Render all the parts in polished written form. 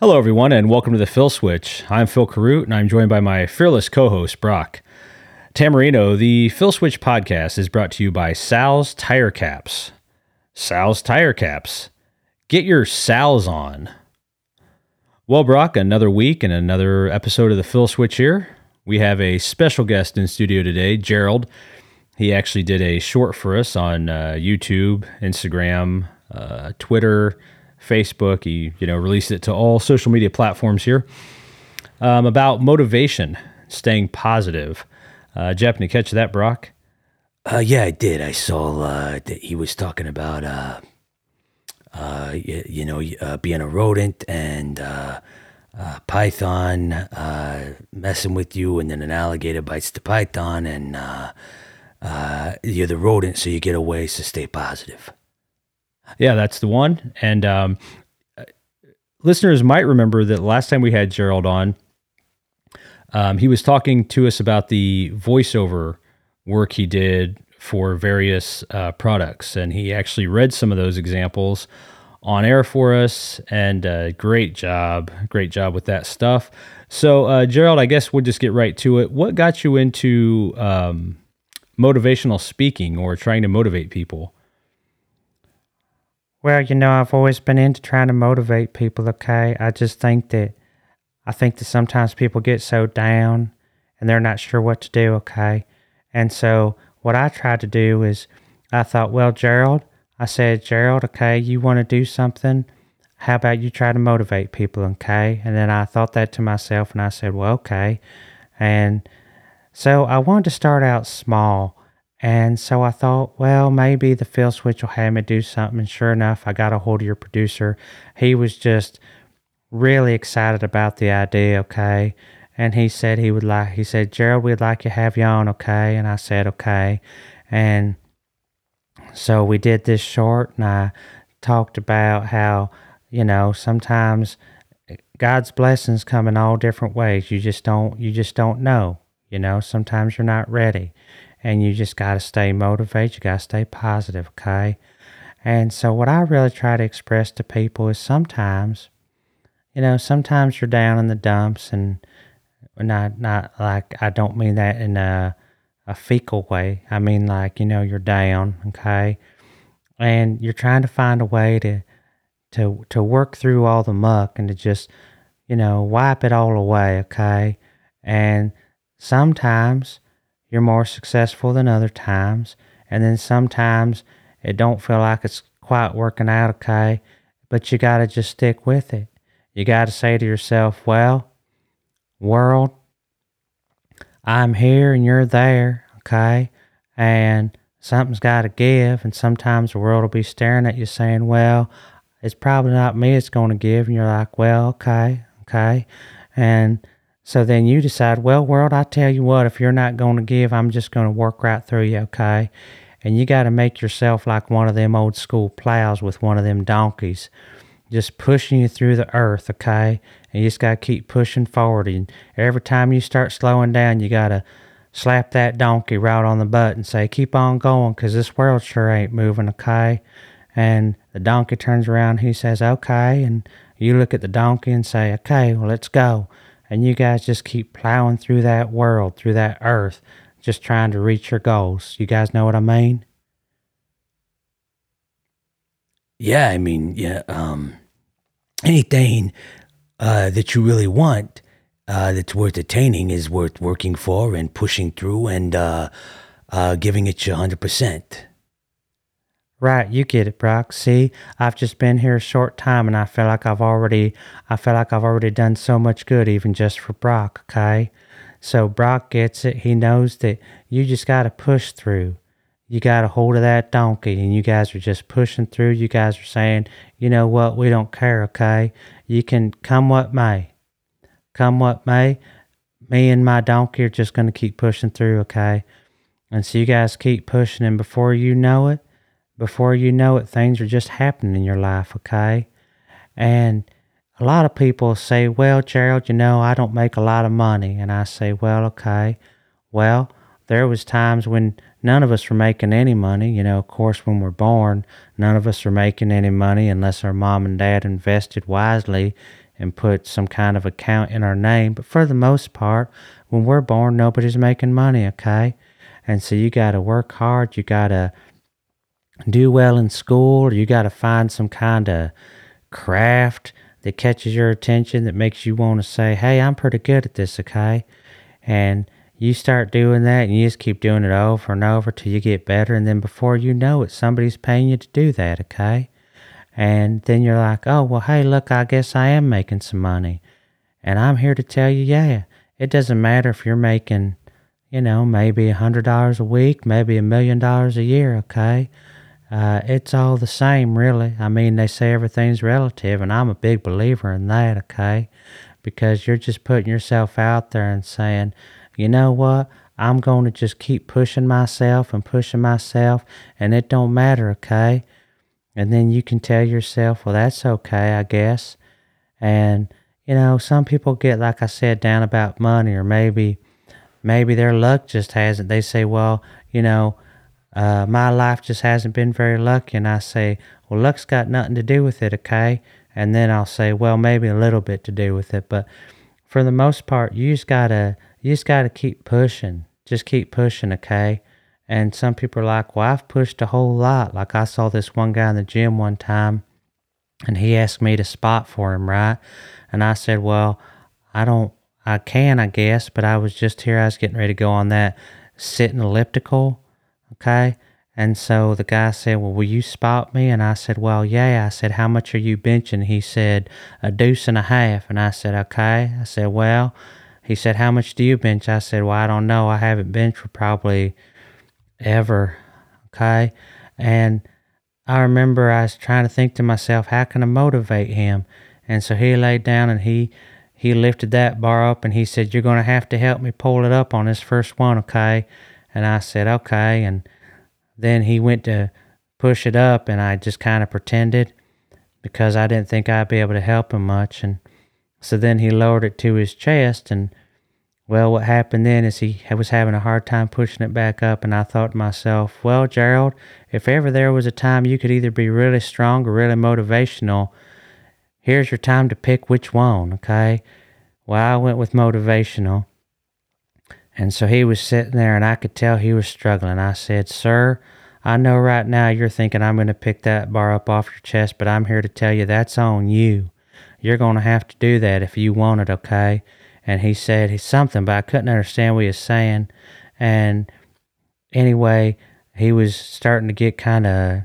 Hello, everyone, and welcome to the Phil Switch. I'm Phil Carut, and I'm joined by my fearless co-host, Brock Tamarino. The Phil Switch podcast is brought to you by Sal's Tire Caps. Sal's Tire Caps. Get your Sal's on. Well, Brock, another week and another episode of the Phil Switch here. We have a special guest in studio today, Gerald. He actually did a short for us on YouTube, Instagram, Twitter, Facebook. He, released it to all social media platforms here about motivation, staying positive. Jeff, did you catch that, Brock? Yeah, I did. I saw that he was talking about, being a rodent and python messing with you, and then an alligator bites the python, and you're the rodent, so you get away, so stay positive. Yeah, that's the one. And listeners might remember that last time we had Gerald on, he was talking to us about the voiceover work he did for various products. And he actually read some of those examples on air for us. And great job with that stuff. So, Gerald, I guess we'll just get right to it. What got you into motivational speaking or trying to motivate people? Well, I've always been into trying to motivate people, okay? I think that sometimes people get so down and they're not sure what to do, okay? And so what I tried to do is I thought, well, Gerald, okay, you want to do something? How about you try to motivate people, okay? And then I thought that to myself and I said, well, okay. And so I wanted to start out small. And so I thought, well, maybe the Phil Switch will have me do something. And sure enough, I got a hold of your producer. He was just really excited about the idea, okay? And he said, Gerald, we'd like to have you on, okay? And I said, okay. And so we did this short, and I talked about how, sometimes God's blessings come in all different ways. You just don't know, sometimes you're not ready. And you just got to stay motivated. You got to stay positive, okay? And so what I really try to express to people is sometimes you're down in the dumps, and not like, I don't mean that in a fecal way. I mean like, you're down, okay? And you're trying to find a way to work through all the muck and to just, wipe it all away, okay? And sometimes you're more successful than other times. And then sometimes it don't feel like it's quite working out, okay? But you got to just stick with it. You got to say to yourself, well, world, I'm here and you're there, okay? And something's got to give. And sometimes the world will be staring at you saying, well, it's probably not me it's going to give. And you're like, well, okay. And so then you decide, well, world, I tell you what, if you're not going to give, I'm just going to work right through you, okay? And you got to make yourself like one of them old school plows with one of them donkeys, just pushing you through the earth, okay? And you just got to keep pushing forward. And every time you start slowing down, you got to slap that donkey right on the butt and say, keep on going, because this world sure ain't moving, okay? And the donkey turns around, he says, okay. And you look at the donkey and say, okay, well, let's go. And you guys just keep plowing through that world, through that earth, just trying to reach your goals. You guys know what I mean? Yeah, anything that you really want that's worth attaining is worth working for and pushing through and giving it your 100%. Right, you get it, Brock. See, I've just been here a short time, and I feel like I've already done so much good, even just for Brock. Okay, so Brock gets it. He knows that you just got to push through. You got a hold of that donkey, and you guys are just pushing through. You guys are saying, you know what? We don't care. Okay, you can come what may. Me and my donkey are just going to keep pushing through. Okay, and so you guys keep pushing, and before you know it, things are just happening in your life, okay? And a lot of people say, well, Gerald, I don't make a lot of money. And I say, well, okay. Well, there was times when none of us were making any money. Of course, when we're born, none of us are making any money unless our mom and dad invested wisely and put some kind of account in our name. But for the most part, when we're born, nobody's making money, okay? And so you got to work hard. You got to do well in school. Or you got to find some kind of craft that catches your attention, that makes you want to say, hey, I'm pretty good at this, okay? And you start doing that, and you just keep doing it over and over till you get better. And then before you know it, somebody's paying you to do that, okay? And then you're like, oh, well, hey, look, I guess I am making some money. And I'm here to tell you, yeah, it doesn't matter if you're making, you know, maybe $100 a week, maybe $1 million a year, okay? It's all the same, really. I mean, they say everything's relative, and I'm a big believer in that, okay? Because you're just putting yourself out there and saying, you know what, I'm going to just keep pushing myself, and it don't matter, okay? And then you can tell yourself, well, that's okay, I guess. And, you know, some people get, like I said, down about money, or maybe their luck just hasn't. They say, well, you know, my life just hasn't been very lucky. And I say, well, luck's got nothing to do with it, okay? And then I'll say, well, maybe a little bit to do with it. But for the most part, you just gotta keep pushing. Just keep pushing, okay? And some people are like, well, I've pushed a whole lot. Like I saw this one guy in the gym one time, and he asked me to spot for him, right? And I said, well, I can, I guess, but I was just here. I was getting ready to go on that sitting elliptical. Okay. And so the guy said, well, will you spot me? And I said, well, yeah. I said, how much are you benching? He said, $2.5. And I said, okay. I said, well, he said, how much do you bench? I said, well, I don't know. I haven't benched for probably ever. Okay. And I remember I was trying to think to myself, how can I motivate him? And so he laid down and he lifted that bar up, and he said, you're going to have to help me pull it up on this first one, okay? And I said, okay. And then he went to push it up, and I just kind of pretended because I didn't think I'd be able to help him much. And so then he lowered it to his chest, and, well, what happened then is he was having a hard time pushing it back up, and I thought to myself, well, Gerald, if ever there was a time you could either be really strong or really motivational, here's your time to pick which one, okay? Well, I went with motivational. And so he was sitting there, and I could tell he was struggling. I said, sir, I know right now you're thinking I'm going to pick that bar up off your chest, but I'm here to tell you that's on you. You're going to have to do that if you want it, okay? And he said something, but I couldn't understand what he was saying. And anyway, he was starting to get kind of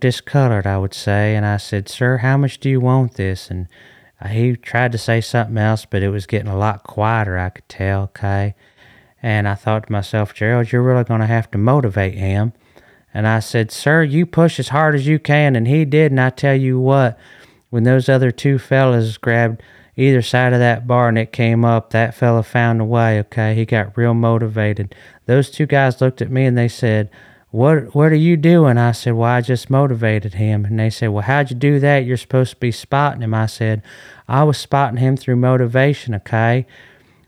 discolored, I would say. And I said, sir, how much do you want this? And he tried to say something else, but it was getting a lot quieter, I could tell, okay? And I thought to myself, Gerald, you're really going to have to motivate him. And I said, sir, you push as hard as you can. And he did, and I tell you what, when those other two fellas grabbed either side of that bar and it came up, that fella found a way, okay? He got real motivated. Those two guys looked at me and they said, What are you doing? I said, well, I just motivated him. And they said, well, how'd you do that? You're supposed to be spotting him. I said, I was spotting him through motivation, okay?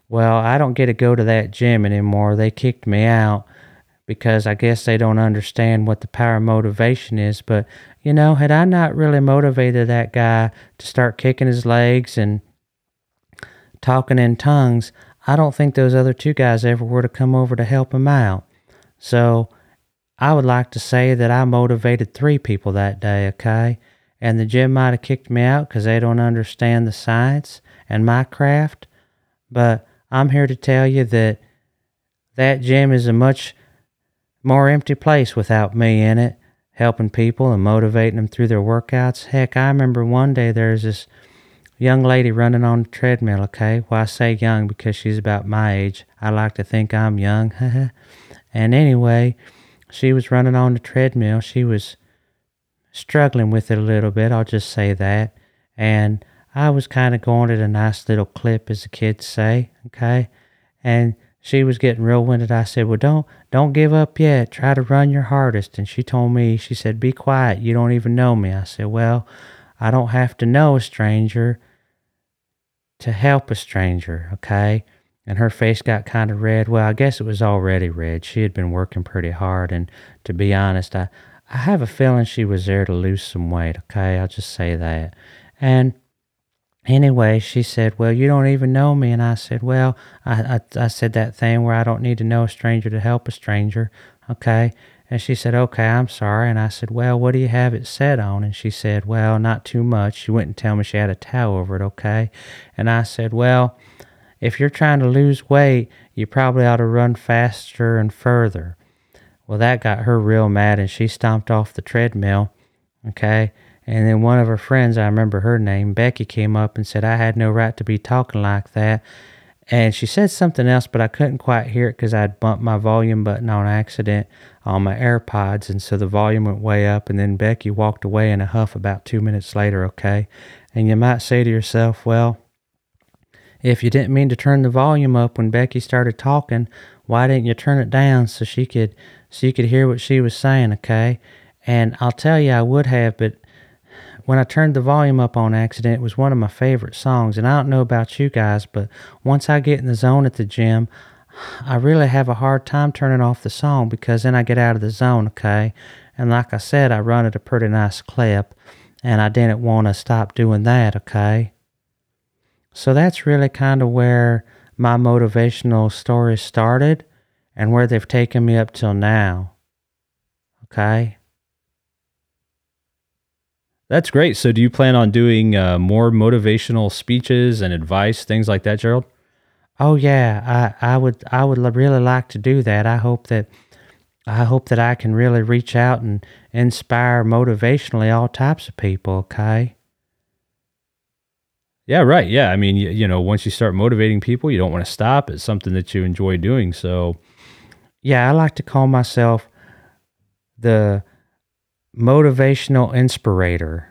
Well, I don't get to go to that gym anymore. They kicked me out because I guess they don't understand what the power of motivation is. But, you know, had I not really motivated that guy to start kicking his legs and talking in tongues, I don't think those other two guys ever were to come over to help him out. So I would like to say that I motivated three people that day, okay? And the gym might have kicked me out because they don't understand the science and my craft. But I'm here to tell you that that gym is a much more empty place without me in it, helping people and motivating them through their workouts. Heck, I remember one day there's this young lady running on the treadmill, okay? Well, I say young because she's about my age. I like to think I'm young. And anyway, she was running on the treadmill. She was struggling with it a little bit, I'll just say that. And I was kind of going at a nice little clip, as the kids say, okay? And she was getting real winded. I said, well, don't give up yet. Try to run your hardest. And she told me, she said, be quiet. You don't even know me. I said, well, I don't have to know a stranger to help a stranger, okay? And her face got kind of red. Well, I guess it was already red. She had been working pretty hard. And to be honest, I have a feeling she was there to lose some weight, okay? I'll just say that. And Anyway, she said, well, you don't even know me. And I said, well, I said that thing where I don't need to know a stranger to help a stranger. Okay. And she said, okay, I'm sorry. And I said, well, what do you have it set on? And she said, well, not too much. She wouldn't tell me she had a towel over it, okay? And I said, well, if you're trying to lose weight, you probably ought to run faster and further. Well, that got her real mad, and she stomped off the treadmill, okay? And then one of her friends, I remember her name, Becky, came up and said, I had no right to be talking like that. And she said something else, but I couldn't quite hear it because I'd bumped my volume button on accident on my AirPods, and so the volume went way up, and then Becky walked away in a huff about 2 minutes later, okay? And you might say to yourself, well, if you didn't mean to turn the volume up when Becky started talking, why didn't you turn it down so you could hear what she was saying, okay? And I'll tell you I would have, but when I turned the volume up on accident, it was one of my favorite songs. And I don't know about you guys, but once I get in the zone at the gym, I really have a hard time turning off the song because then I get out of the zone, okay? And like I said, I run at a pretty nice clip, and I didn't want to stop doing that, okay? So that's really kind of where my motivational story started and where they've taken me up till now, okay? That's great. So do you plan on doing more motivational speeches and advice, things like that, Gerald? Oh yeah, I would really like to do that. I hope that I can really reach out and inspire motivationally all types of people, okay? Yeah, right. Yeah, I mean, you know, once you start motivating people, you don't want to stop. It's something that you enjoy doing. So yeah, I like to call myself the Motivational Inspirator.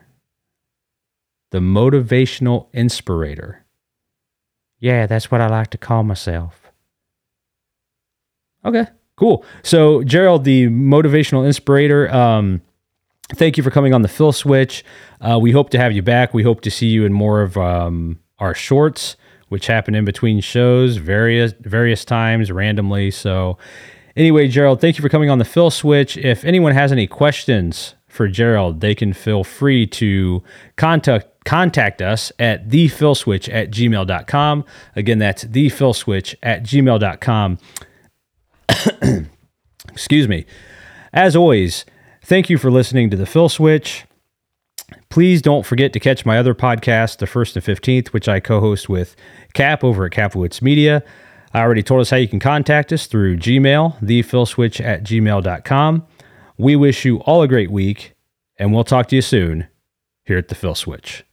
The Motivational Inspirator. Yeah, that's what I like to call myself. Okay, cool. So, Gerald, the Motivational Inspirator, thank you for coming on the Phil Switch. We hope to have you back. We hope to see you in more of our shorts, which happen in between shows, various times, randomly. So, anyway, Gerald, thank you for coming on the Phil Switch. If anyone has any questions for Gerald, they can feel free to contact us at thephilswitch@gmail.com. Again, that's thephilswitch@gmail.com. Excuse me. As always, thank you for listening to the Phil Switch. Please don't forget to catch my other podcast, The 1st and 15th, which I co-host with Cap over at Capowitz Media. I already told us how you can contact us through Gmail, thephilswitch@gmail.com. We wish you all a great week, and we'll talk to you soon here at the Phil Switch.